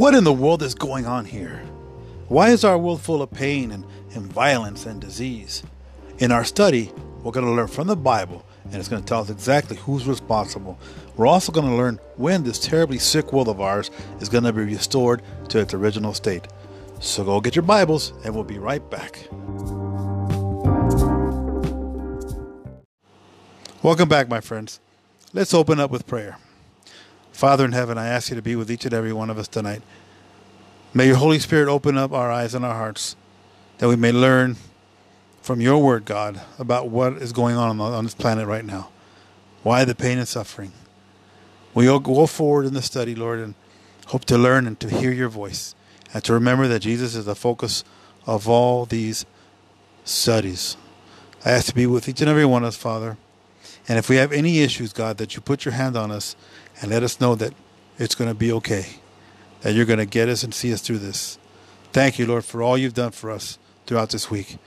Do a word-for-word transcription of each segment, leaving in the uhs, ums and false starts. What in the world is going on here? Why is our world full of pain and, and violence and disease? In our study, we're going to learn from the Bible, and it's going to tell us exactly who's responsible. We're also going to learn when this terribly sick world of ours is going to be restored to its original state. So go get your Bibles, and we'll be right back. Welcome back, my friends. Let's open up with prayer. Father in heaven, I ask you to be with each and every one of us tonight. May your Holy Spirit open up our eyes and our hearts, that we may learn from your word, God, about what is going on on this planet right now, why the pain and suffering. We all go forward in the study, Lord, and hope to learn and to hear your voice, and to remember that Jesus is the focus of all these studies. I ask to be with each and every one of us, Father. And if we have any issues, God, that you put your hand on us and let us know that it's going to be okay, that you're going to get us and see us through this. Thank you, Lord, for all you've done for us throughout this week.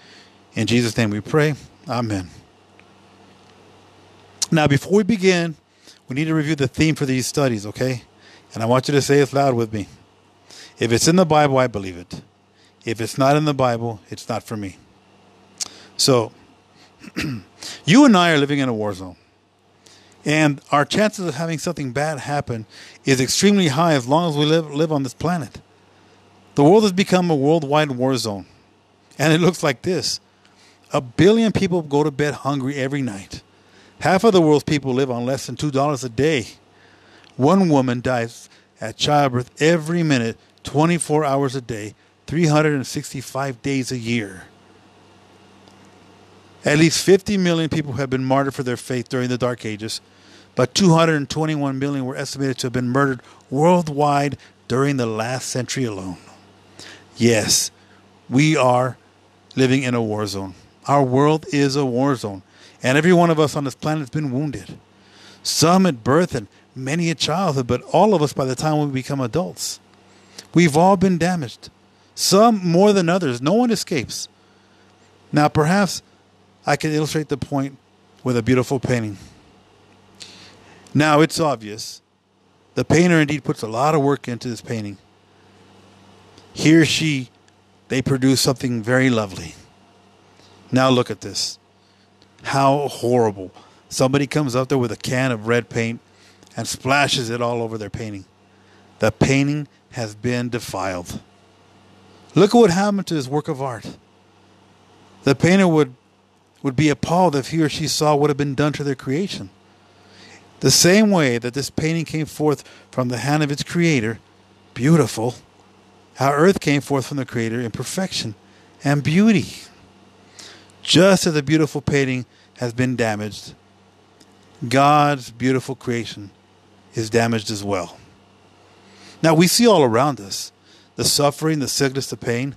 In Jesus' name we pray. Amen. Now, before we begin, we need to review the theme for these studies, okay? And I want you to say it loud with me. If it's in the Bible, I believe it. If it's not in the Bible, it's not for me. So, you and I are living in a war zone. And our chances of having something bad happen is extremely high as long as we live, live on this planet. The world has become a worldwide war zone. And it looks like this. A billion people go to bed hungry every night. Half of the world's people live on less than two dollars a day. One woman dies at childbirth every minute, twenty-four hours a day, three hundred sixty-five days a year. At least fifty million people have been martyred for their faith during the Dark Ages, but two hundred twenty-one million were estimated to have been murdered worldwide during the last century alone. Yes, we are living in a war zone. Our world is a war zone, and every one of us on this planet has been wounded. Some at birth and many at childhood, but all of us by the time we become adults. We've all been damaged, some more than others. No one escapes. Now, perhaps I can illustrate the point with a beautiful painting. Now, it's obvious. The painter indeed puts a lot of work into this painting. He or she, they produce something very lovely. Now look at this. How horrible. Somebody comes up there with a can of red paint and splashes it all over their painting. The painting has been defiled. Look at what happened to this work of art. The painter would would be appalled if he or she saw what had been done to their creation. The same way that this painting came forth from the hand of its creator, beautiful, our earth came forth from the creator in perfection and beauty. Just as a beautiful painting has been damaged, God's beautiful creation is damaged as well. Now we see all around us the suffering, the sickness, the pain.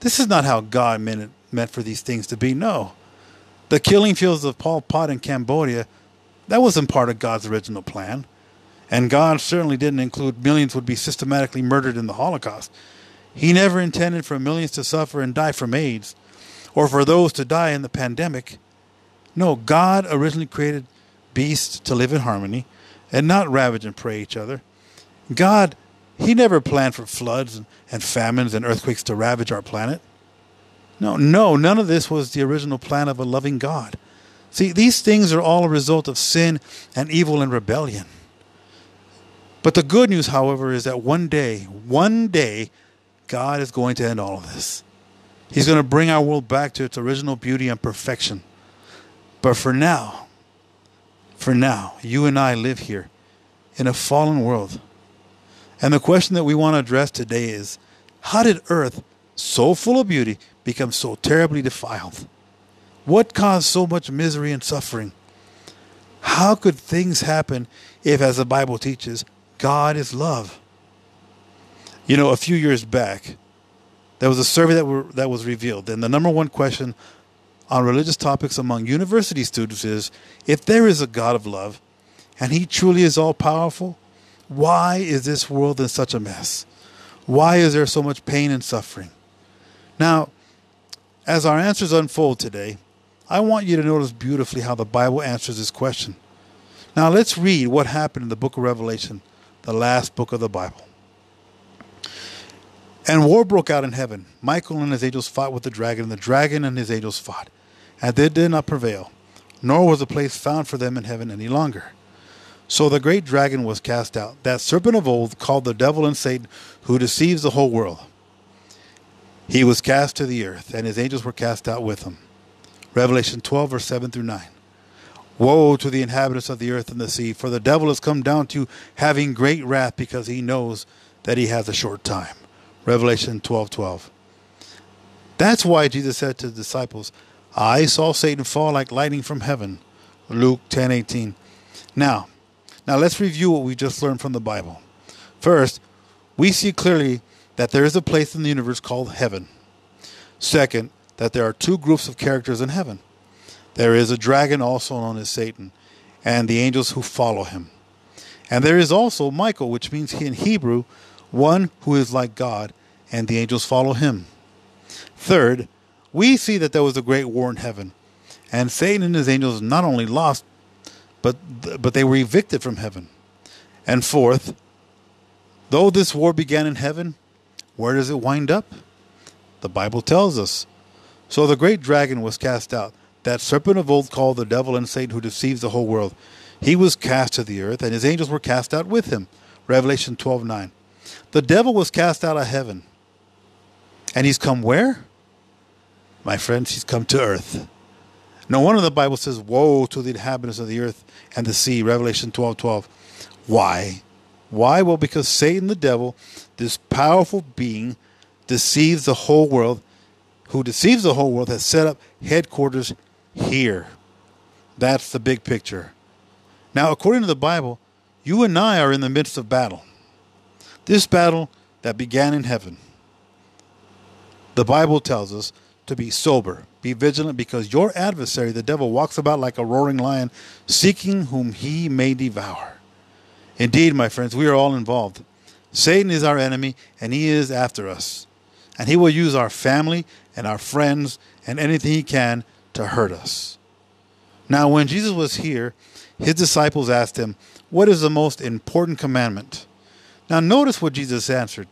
This is not how God meant, it, meant for these things to be, no. The killing fields of Pol Pot in Cambodia, that wasn't part of God's original plan. And God certainly didn't include millions would be systematically murdered in the Holocaust. He never intended for millions to suffer and die from AIDS, or for those to die in the pandemic. No, God originally created beasts to live in harmony and not ravage and prey each other. God, he never planned for floods and, and famines and earthquakes to ravage our planet. No, no, none of this was the original plan of a loving God. See, these things are all a result of sin and evil and rebellion. But the good news, however, is that one day, one day, God is going to end all of this. He's going to bring our world back to its original beauty and perfection. But for now, for now, you and I live here in a fallen world. And the question that we want to address today is, how did earth, so full of beauty, become so terribly defiled? What caused so much misery and suffering? How could things happen if, as the Bible teaches, God is love? You know, a few years back, there was a survey that, were, that was revealed, and the number one question on religious topics among university students is, if there is a God of love, and he truly is all-powerful, why is this world in such a mess? Why is there so much pain and suffering? Now, as our answers unfold today, I want you to notice beautifully how the Bible answers this question. Now, let's read what happened in the book of Revelation, the last book of the Bible. And war broke out in heaven. Michael and his angels fought with the dragon, and the dragon and his angels fought. And they did not prevail, nor was a place found for them in heaven any longer. So the great dragon was cast out, that serpent of old, called the devil and Satan, who deceives the whole world. He was cast to the earth, and his angels were cast out with him. Revelation twelve, verse seven through nine. Woe to the inhabitants of the earth and the sea, for the devil has come down to having great wrath, because he knows that he has a short time. Revelation twelve, twelve. That's why Jesus said to the disciples, I saw Satan fall like lightning from heaven. Luke ten, eighteen. Now, now let's review what we just learned from the Bible. First, we see clearly that there is a place in the universe called heaven. Second, that there are two groups of characters in heaven. There is a dragon, also known as Satan, and the angels who follow him. And there is also Michael, which means in Hebrew, one who is like God, and the angels follow him. Third, we see that there was a great war in heaven, and Satan and his angels not only lost, but, but they were evicted from heaven. And fourth, though this war began in heaven, where does it wind up? The Bible tells us. So the great dragon was cast out, that serpent of old called the devil and Satan, who deceives the whole world. He was cast to the earth, and his angels were cast out with him. Revelation twelve, nine. The devil was cast out of heaven. And he's come where? My friends, he's come to earth. No wonder the Bible says, woe to the inhabitants of the earth and the sea. Revelation twelve, twelve. Why? Why? Well, because Satan, the devil, this powerful being, deceives the whole world, who deceives the whole world, has set up headquarters here. That's the big picture. Now, according to the Bible, you and I are in the midst of battle. This battle that began in heaven. The Bible tells us to be sober, be vigilant, because your adversary, the devil, walks about like a roaring lion, seeking whom he may devour. Indeed, my friends, we are all involved. Satan is our enemy, and he is after us. And he will use our family and our friends and anything he can to hurt us. Now, when Jesus was here, his disciples asked him, what is the most important commandment? Now, notice what Jesus answered.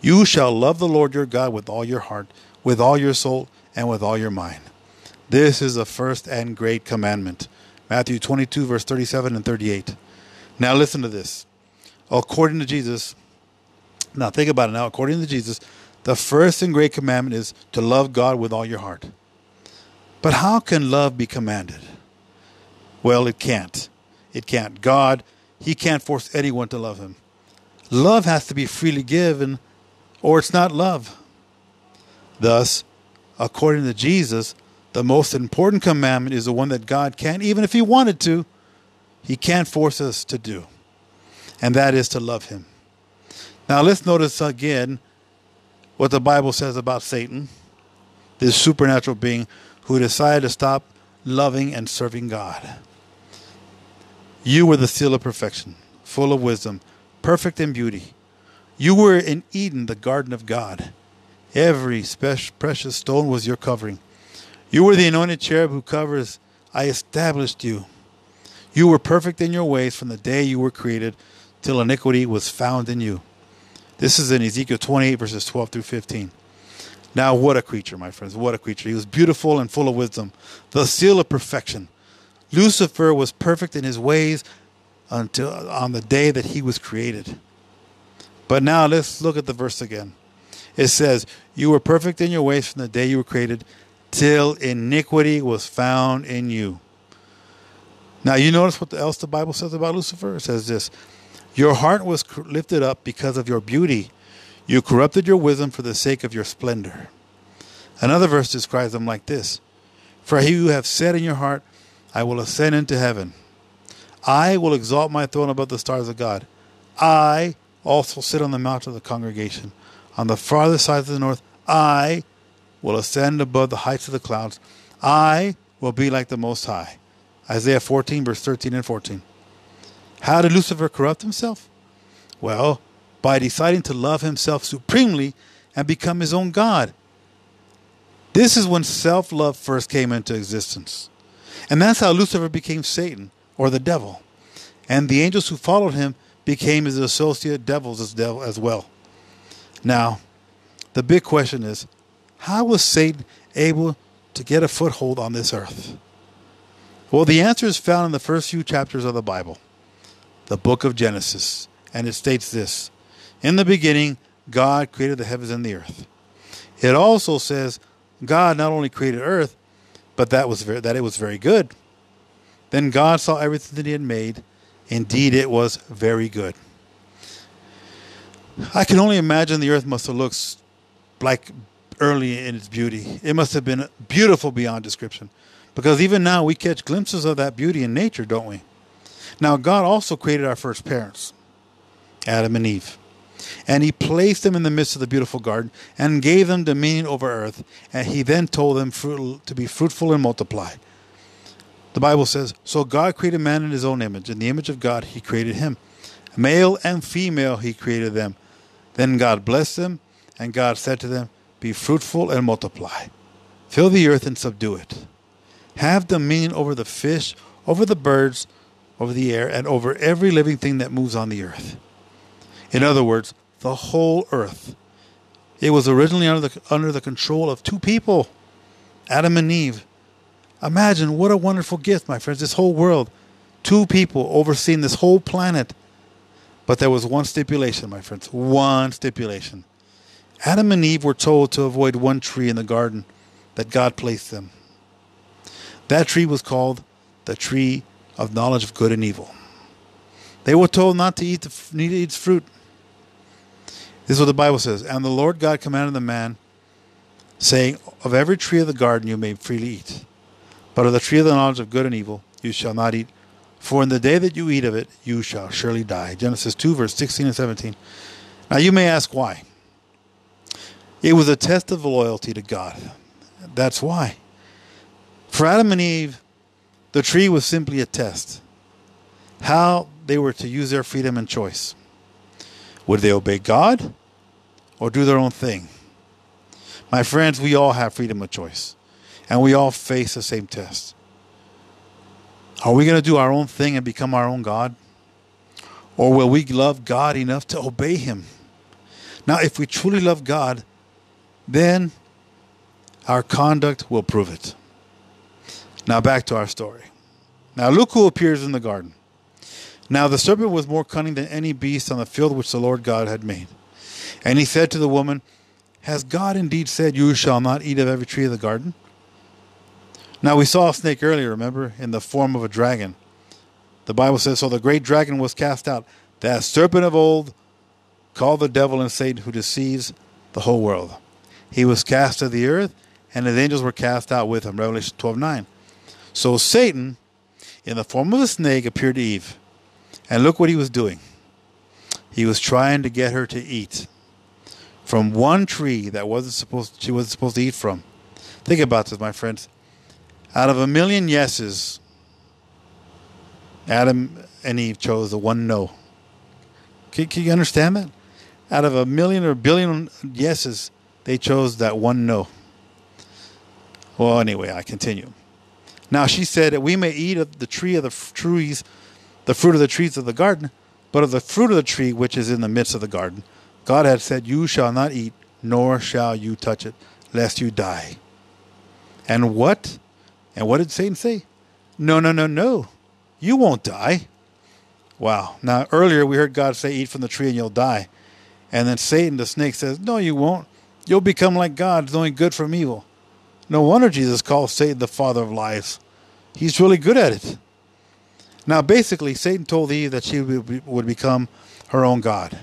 You shall love the Lord your God with all your heart, with all your soul, and with all your mind. This is the first and great commandment. Matthew twenty-two, verse thirty-seven and thirty-eight. Now, listen to this. According to Jesus, now think about it now. According to Jesus, the first and great commandment is to love God with all your heart. But how can love be commanded? Well, it can't. It can't. God, he can't force anyone to love him. Love has to be freely given, or it's not love. Thus, according to Jesus, the most important commandment is the one that God can't, even if he wanted to, he can't force us to do. And that is to love him. Now, let's notice again what the Bible says about Satan, this supernatural being who decided to stop loving and serving God. You were the seal of perfection, full of wisdom, perfect in beauty. You were in Eden, the garden of God. Every precious stone was your covering. You were the anointed cherub who covers. I established you. You were perfect in your ways from the day you were created till iniquity was found in you. This is in Ezekiel twenty-eight, verses twelve through fifteen. Now, what a creature, my friends, what a creature. He was beautiful and full of wisdom, the seal of perfection. Lucifer was perfect in his ways until on the day that he was created. But now let's look at the verse again. It says, you were perfect in your ways from the day you were created till iniquity was found in you. Now, you notice what else the Bible says about Lucifer? It says this. Your heart was lifted up because of your beauty. You corrupted your wisdom for the sake of your splendor. Another verse describes them like this. For he who have said in your heart, I will ascend into heaven. I will exalt my throne above the stars of God. I also sit on the mount of the congregation. On the farther side of the north, I will ascend above the heights of the clouds. I will be like the Most High. Isaiah fourteen, verse thirteen and fourteen. How did Lucifer corrupt himself? Well, by deciding to love himself supremely and become his own God. This is when self-love first came into existence. And that's how Lucifer became Satan, or the devil. And the angels who followed him became his associate devils as well. Now, the big question is, how was Satan able to get a foothold on this earth? Well, the answer is found in the first few chapters of the Bible, the book of Genesis, and it states this: in the beginning, God created the heavens and the earth. It also says God not only created earth, but that was very, that it was very good. Then God saw everything that he had made. Indeed, it was very good. I can only imagine the earth must have looked like early in its beauty. It must have been beautiful beyond description, because even now we catch glimpses of that beauty in nature, don't we? Now, God also created our first parents, Adam and Eve, and he placed them in the midst of the beautiful garden and gave them dominion over earth. And he then told them fruit, to be fruitful and multiply. The Bible says, so God created man in his own image. In the image of God, he created him. Male and female, he created them. Then God blessed them, and God said to them, be fruitful and multiply. Fill the earth and subdue it. Have dominion over the fish, over the birds, over the air, and over every living thing that moves on the earth. In other words, the whole earth. It was originally under the, under the control of two people, Adam and Eve. Imagine what a wonderful gift, my friends, this whole world. Two people overseeing this whole planet. But there was one stipulation, my friends, one stipulation. Adam and Eve were told to avoid one tree in the garden that God placed them. That tree was called the tree of knowledge of good and evil. They were told not to eat, the, need to eat its fruit. This is what the Bible says. And the Lord God commanded the man, saying, of every tree of the garden you may freely eat, but of the tree of the knowledge of good and evil you shall not eat, for in the day that you eat of it you shall surely die. Genesis two, verse sixteen and seventeen. Now you may ask why. It was a test of loyalty to God. That's why. For Adam and Eve, the tree was simply a test. How they were to use their freedom and choice. Would they obey God or do their own thing? My friends, we all have freedom of choice, and we all face the same test. Are we going to do our own thing and become our own God? Or will we love God enough to obey him? Now, if we truly love God, then our conduct will prove it. Now, back to our story. Now, look who appears in the garden. Now the serpent was more cunning than any beast on the field which the Lord God had made. And he said to the woman, has God indeed said, you shall not eat of every tree of the garden? Now we saw a snake earlier, remember, in the form of a dragon. The Bible says, so the great dragon was cast out, that serpent of old, called the devil and Satan, who deceives the whole world. He was cast to the earth, and his angels were cast out with him. Revelation twelve nine. So Satan, in the form of a snake, appeared to Eve. And look what he was doing. He was trying to get her to eat from one tree that wasn't supposed she wasn't supposed to eat from. Think about this, my friends. Out of a million yeses, Adam and Eve chose the one no. Can, can you understand that? Out of a million or billion yeses, they chose that one no. Well, anyway, I continue. Now she said, we may eat of the tree of the trees, the fruit of the trees of the garden, but of the fruit of the tree which is in the midst of the garden, God had said, you shall not eat, nor shall you touch it, lest you die. And what? And what did Satan say? No, no, no, no. You won't die. Wow. Now, earlier we heard God say, eat from the tree and you'll die. And then Satan, the snake, says, no, you won't. You'll become like God, knowing good from evil. No wonder Jesus calls Satan the father of lies. He's really good at it. Now, basically, Satan told Eve that she would become her own God.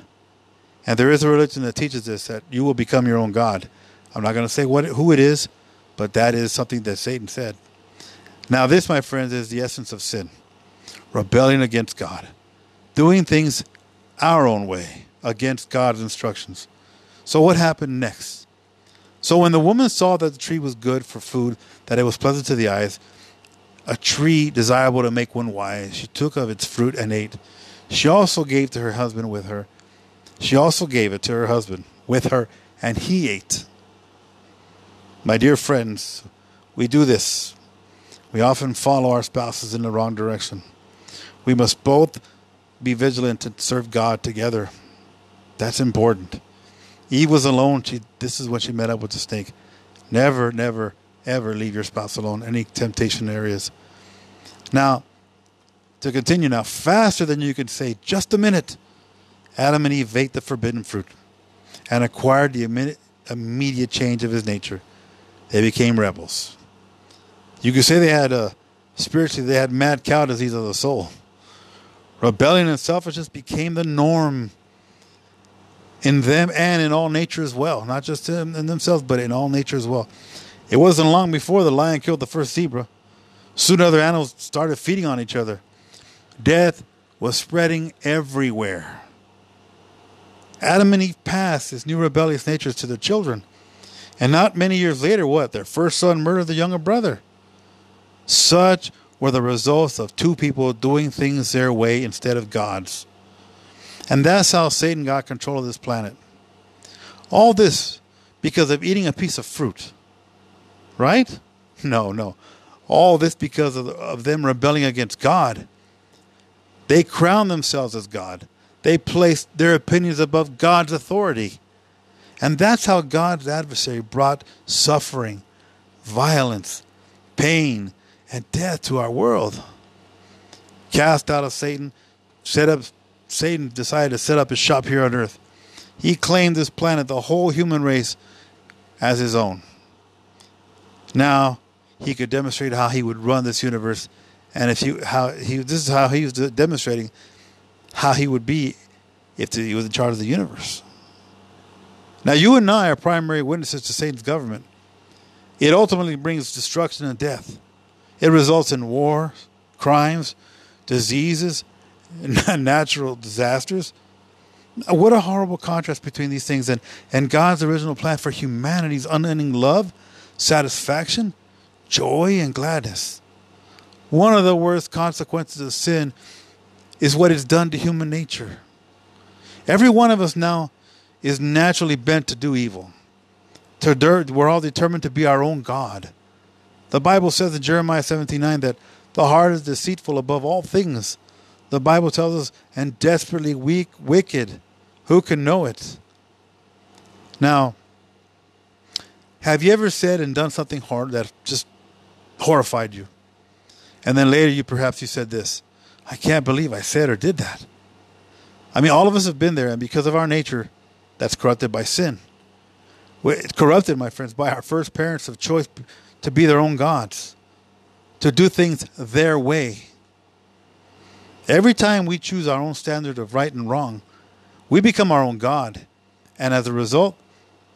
And there is a religion that teaches this, that you will become your own God. I'm not going to say what, who it is, but that is something that Satan said. Now, this, my friends, is the essence of sin. Rebellion against God. Doing things our own way, against God's instructions. So what happened next? So when the woman saw that the tree was good for food, that it was pleasant to the eyes, a tree desirable to make one wise, she took of its fruit and ate. She also gave to her husband with her. She also gave it to her husband with her, and he ate. My dear friends, we do this. We often follow our spouses in the wrong direction. We must both be vigilant and serve God together. That's important. Eve was alone. She, this is when she met up with the snake. Never, never, ever leave your spouse alone. Any temptation areas. Now, to continue now, faster than you can say, just a minute, Adam and Eve ate the forbidden fruit and acquired the immediate change of his nature. They became rebels. You could say they had, uh, spiritually, they had mad cow disease of the soul. Rebellion and selfishness became the norm in them and in all nature as well. Not just in themselves, but in all nature as well. It wasn't long before the lion killed the first zebra. Soon other animals started feeding on each other. Death was spreading everywhere. Adam and Eve passed his new rebellious natures to their children. And not many years later, what? Their first son murdered the younger brother. Such were the results of two people doing things their way instead of God's. And that's how Satan got control of this planet. All this because of eating a piece of fruit. Right? No, no. All this because of, of them rebelling against God. They crowned themselves as God. They placed their opinions above God's authority. And that's how God's adversary brought suffering, violence, pain, and death to our world. Cast out of Satan, set up, Satan decided to set up his shop here on earth. He claimed this planet, the whole human race, as his own. Now, he could demonstrate how he would run this universe, and if you, how he, this is how he was demonstrating how he would be if he was in charge of the universe. Now, you and I are primary witnesses to Satan's government. It ultimately brings destruction and death. It results in war, crimes, diseases, natural disasters. What a horrible contrast between these things and, and God's original plan for humanity's unending love, satisfaction, joy, and gladness. One of the worst consequences of sin is what it's done to human nature. Every one of us now is naturally bent to do evil. To dirt, we're all determined to be our own God. The Bible says in Jeremiah seventeen nine that the heart is deceitful above all things. The Bible tells us, and desperately weak, wicked. Who can know it? Now, have you ever said and done something hard that just horrified you? And then later you perhaps you said this, I can't believe I said or did that. I mean, all of us have been there, and because of our nature, that's corrupted by sin. It's corrupted, my friends, by our first parents of choice to be their own gods, to do things their way. Every time we choose our own standard of right and wrong, we become our own God, and as a result,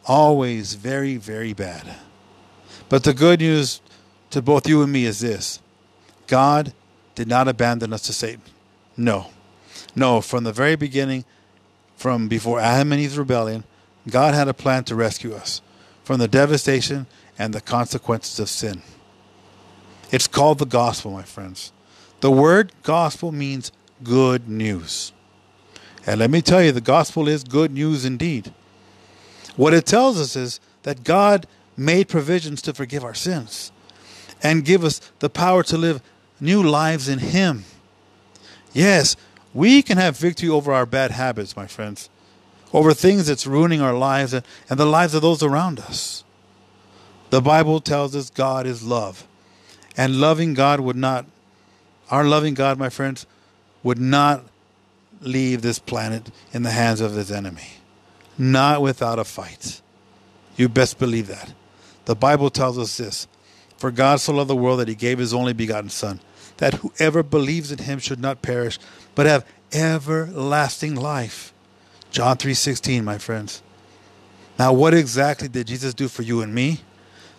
always very, very bad. But the good news to both you and me is this. God did not abandon us to Satan. No. No, from the very beginning, from before Adam and Eve's rebellion, God had a plan to rescue us from the devastation and the consequences of sin. It's called the gospel, my friends. The word gospel means good news. And let me tell you, the gospel is good news indeed. What it tells us is that God made provisions to forgive our sins and give us the power to live new lives in Him. Yes, we can have victory over our bad habits, my friends, over things that's ruining our lives and the lives of those around us. The Bible tells us God is love, and loving God would not, our loving God, my friends, would not leave this planet in the hands of His enemy. Not without a fight. You best believe that. The Bible tells us this. For God so loved the world that He gave His only begotten Son, that whoever believes in Him should not perish, but have everlasting life. John three sixteen, my friends. Now, what exactly did Jesus do for you and me?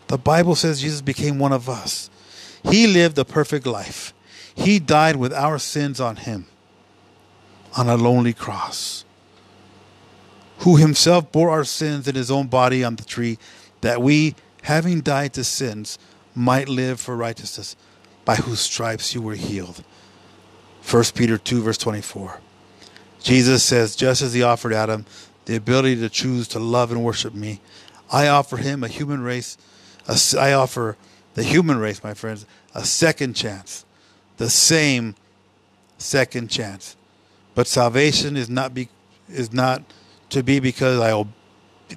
The Bible says Jesus became one of us. He lived a perfect life. He died with our sins on Him, on a lonely cross. Who Himself bore our sins in His own body on the tree, that we, having died to sins, might live for righteousness, by whose stripes you were healed. First Peter two, verse twenty-four. Jesus says, just as He offered Adam the ability to choose to love and worship Me, I offer him a human race, a, I offer the human race, my friends, a second chance, the same second chance. But salvation is not be, is not to be because I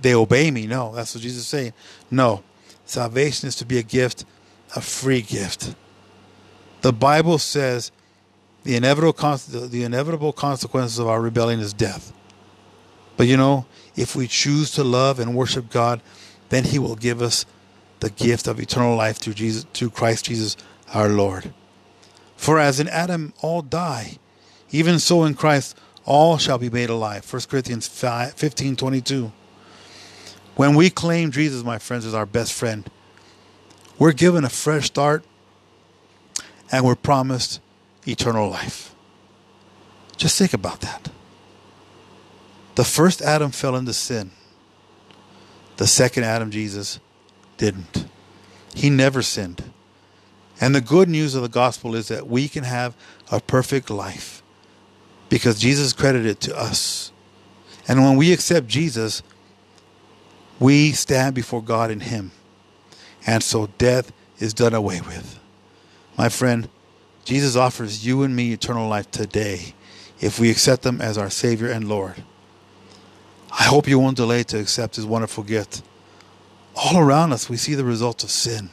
they obey me. No, that's what Jesus is saying. No, salvation is to be a gift, a free gift. The Bible says the inevitable, the inevitable consequences of our rebellion is death. But you know, if we choose to love and worship God, then He will give us the gift of eternal life through Jesus, through Christ Jesus our Lord. For as in Adam all die, even so in Christ all shall be made alive. First Corinthians fifteen twenty-two. When we claim Jesus, my friends, as our best friend, we're given a fresh start and we're promised eternal life. Just think about that. The first Adam fell into sin. The second Adam, Jesus, didn't. He never sinned. And the good news of the gospel is that we can have a perfect life because Jesus credited it to us. And when we accept Jesus, we stand before God in Him. And so death is done away with. My friend, Jesus offers you and me eternal life today if we accept Him as our Savior and Lord. I hope you won't delay to accept His wonderful gift. All around us, we see the results of sin.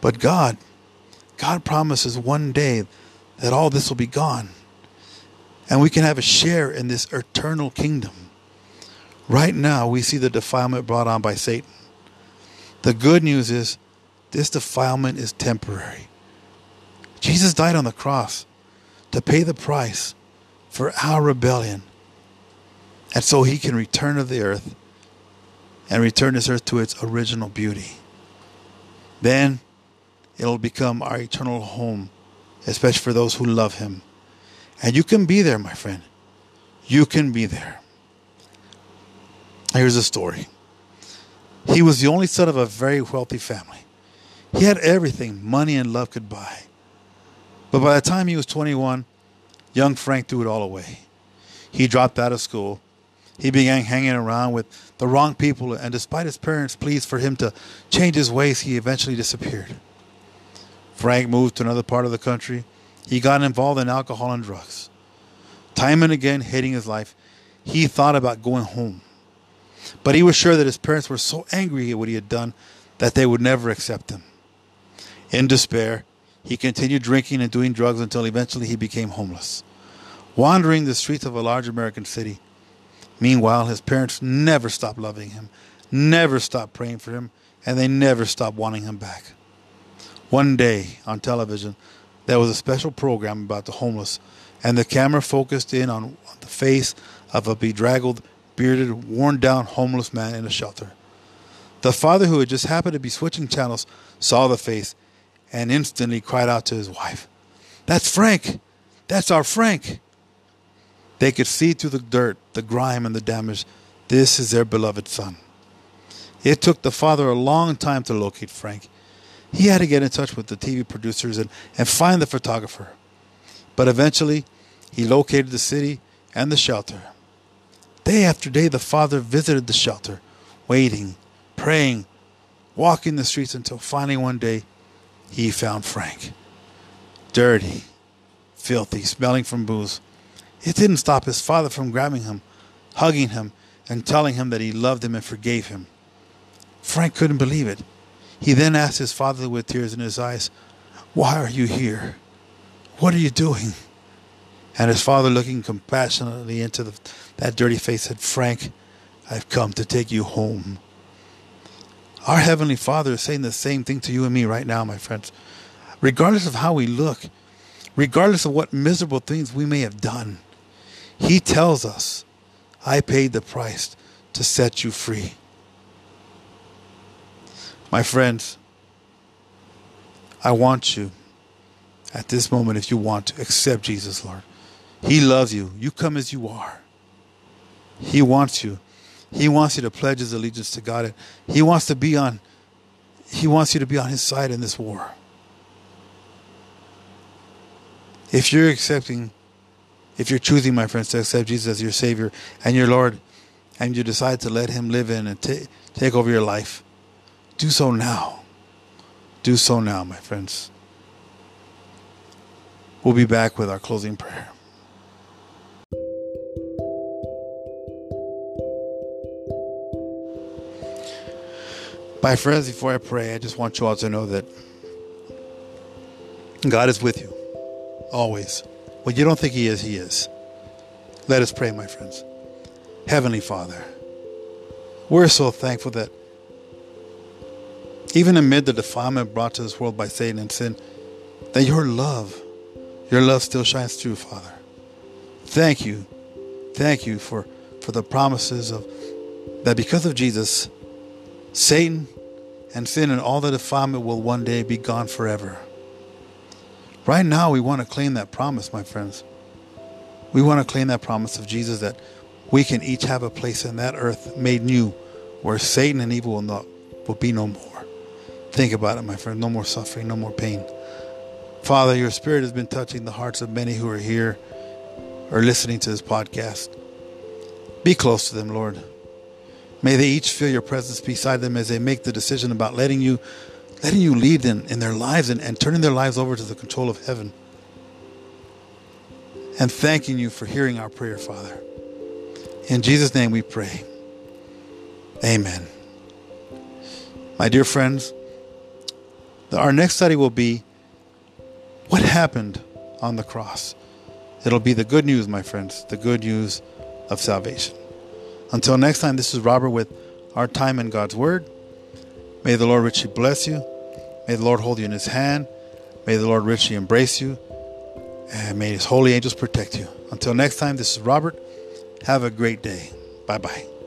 But God, God promises one day that all this will be gone. And we can have a share in this eternal kingdom. Right now, we see the defilement brought on by Satan. The good news is this defilement is temporary. Jesus died on the cross to pay the price for our rebellion. And so He can return to the earth and return this earth to its original beauty. Then it'll become our eternal home, especially for those who love Him. And you can be there, my friend. You can be there. Here's a story. He was the only son of a very wealthy family. He had everything money and love could buy. But by the time he was twenty-one, young Frank threw it all away. He dropped out of school. He began hanging around with the wrong people, and despite his parents' pleas for him to change his ways, he eventually disappeared. Frank moved to another part of the country. He got involved in alcohol and drugs. Time and again, hating his life, he thought about going home. But he was sure that his parents were so angry at what he had done that they would never accept him. In despair, he continued drinking and doing drugs until eventually he became homeless, wandering the streets of a large American city. Meanwhile, his parents never stopped loving him, never stopped praying for him, and they never stopped wanting him back. One day on television, there was a special program about the homeless, and the camera focused in on the face of a bedraggled, bearded, worn-down homeless man in a shelter. The father, who had just happened to be switching channels, saw the face and instantly cried out to his wife, "That's Frank! That's our Frank!" They could see through the dirt, the grime, and the damage. This is their beloved son. It took the father a long time to locate Frank. He had to get in touch with the T V producers and, and find the photographer. But eventually, he located the city and the shelter. Day after day, the father visited the shelter, waiting, praying, walking the streets until finally one day, he found Frank. Dirty, filthy, smelling from booze. It didn't stop his father from grabbing him, hugging him, and telling him that he loved him and forgave him. Frank couldn't believe it. He then asked his father with tears in his eyes, "Why are you here? What are you doing?" And his father, looking compassionately into the, that dirty face, said, "Frank, I've come to take you home." Our Heavenly Father is saying the same thing to you and me right now, my friends. Regardless of how we look, regardless of what miserable things we may have done, He tells us, "I paid the price to set you free." My friends, I want you at this moment, if you want to, accept Jesus, Lord. He loves you. You come as you are. He wants you. He wants you to pledge His allegiance to God. He wants to be on, He wants you to be on His side in this war. If you're accepting, if you're choosing, my friends, to accept Jesus as your Savior and your Lord, and you decide to let Him live in and t- take over your life, do so now. Do so now, my friends. We'll be back with our closing prayer. My friends, before I pray, I just want you all to know that God is with you, always. When you don't think He is, He is. Let us pray, my friends. Heavenly Father, we're so thankful that even amid the defilement brought to this world by Satan and sin, that your love, your love still shines through, Father. Thank you. Thank you for, for the promises of that because of Jesus, Satan and sin and all the defilement will one day be gone forever. Right now, we want to claim that promise, my friends. We want to claim that promise of Jesus that we can each have a place in that earth made new where Satan and evil will, not, will be no more. Think about it, my friend. No more suffering, no more pain. Father, your spirit has been touching the hearts of many who are here or listening to this podcast. Be close to them, Lord. May they each feel your presence beside them as they make the decision about letting you letting you lead them in their lives and, and turning their lives over to the control of heaven. And thanking you for hearing our prayer, Father. In Jesus' name we pray. Amen. My dear friends, our next study will be what happened on the cross. It'll be the good news, my friends, the good news of salvation. Until next time, this is Robert with Our Time in God's Word. May the Lord richly bless you. May the Lord hold you in His hand. May the Lord richly embrace you. And may His holy angels protect you. Until next time, this is Robert. Have a great day. Bye-bye.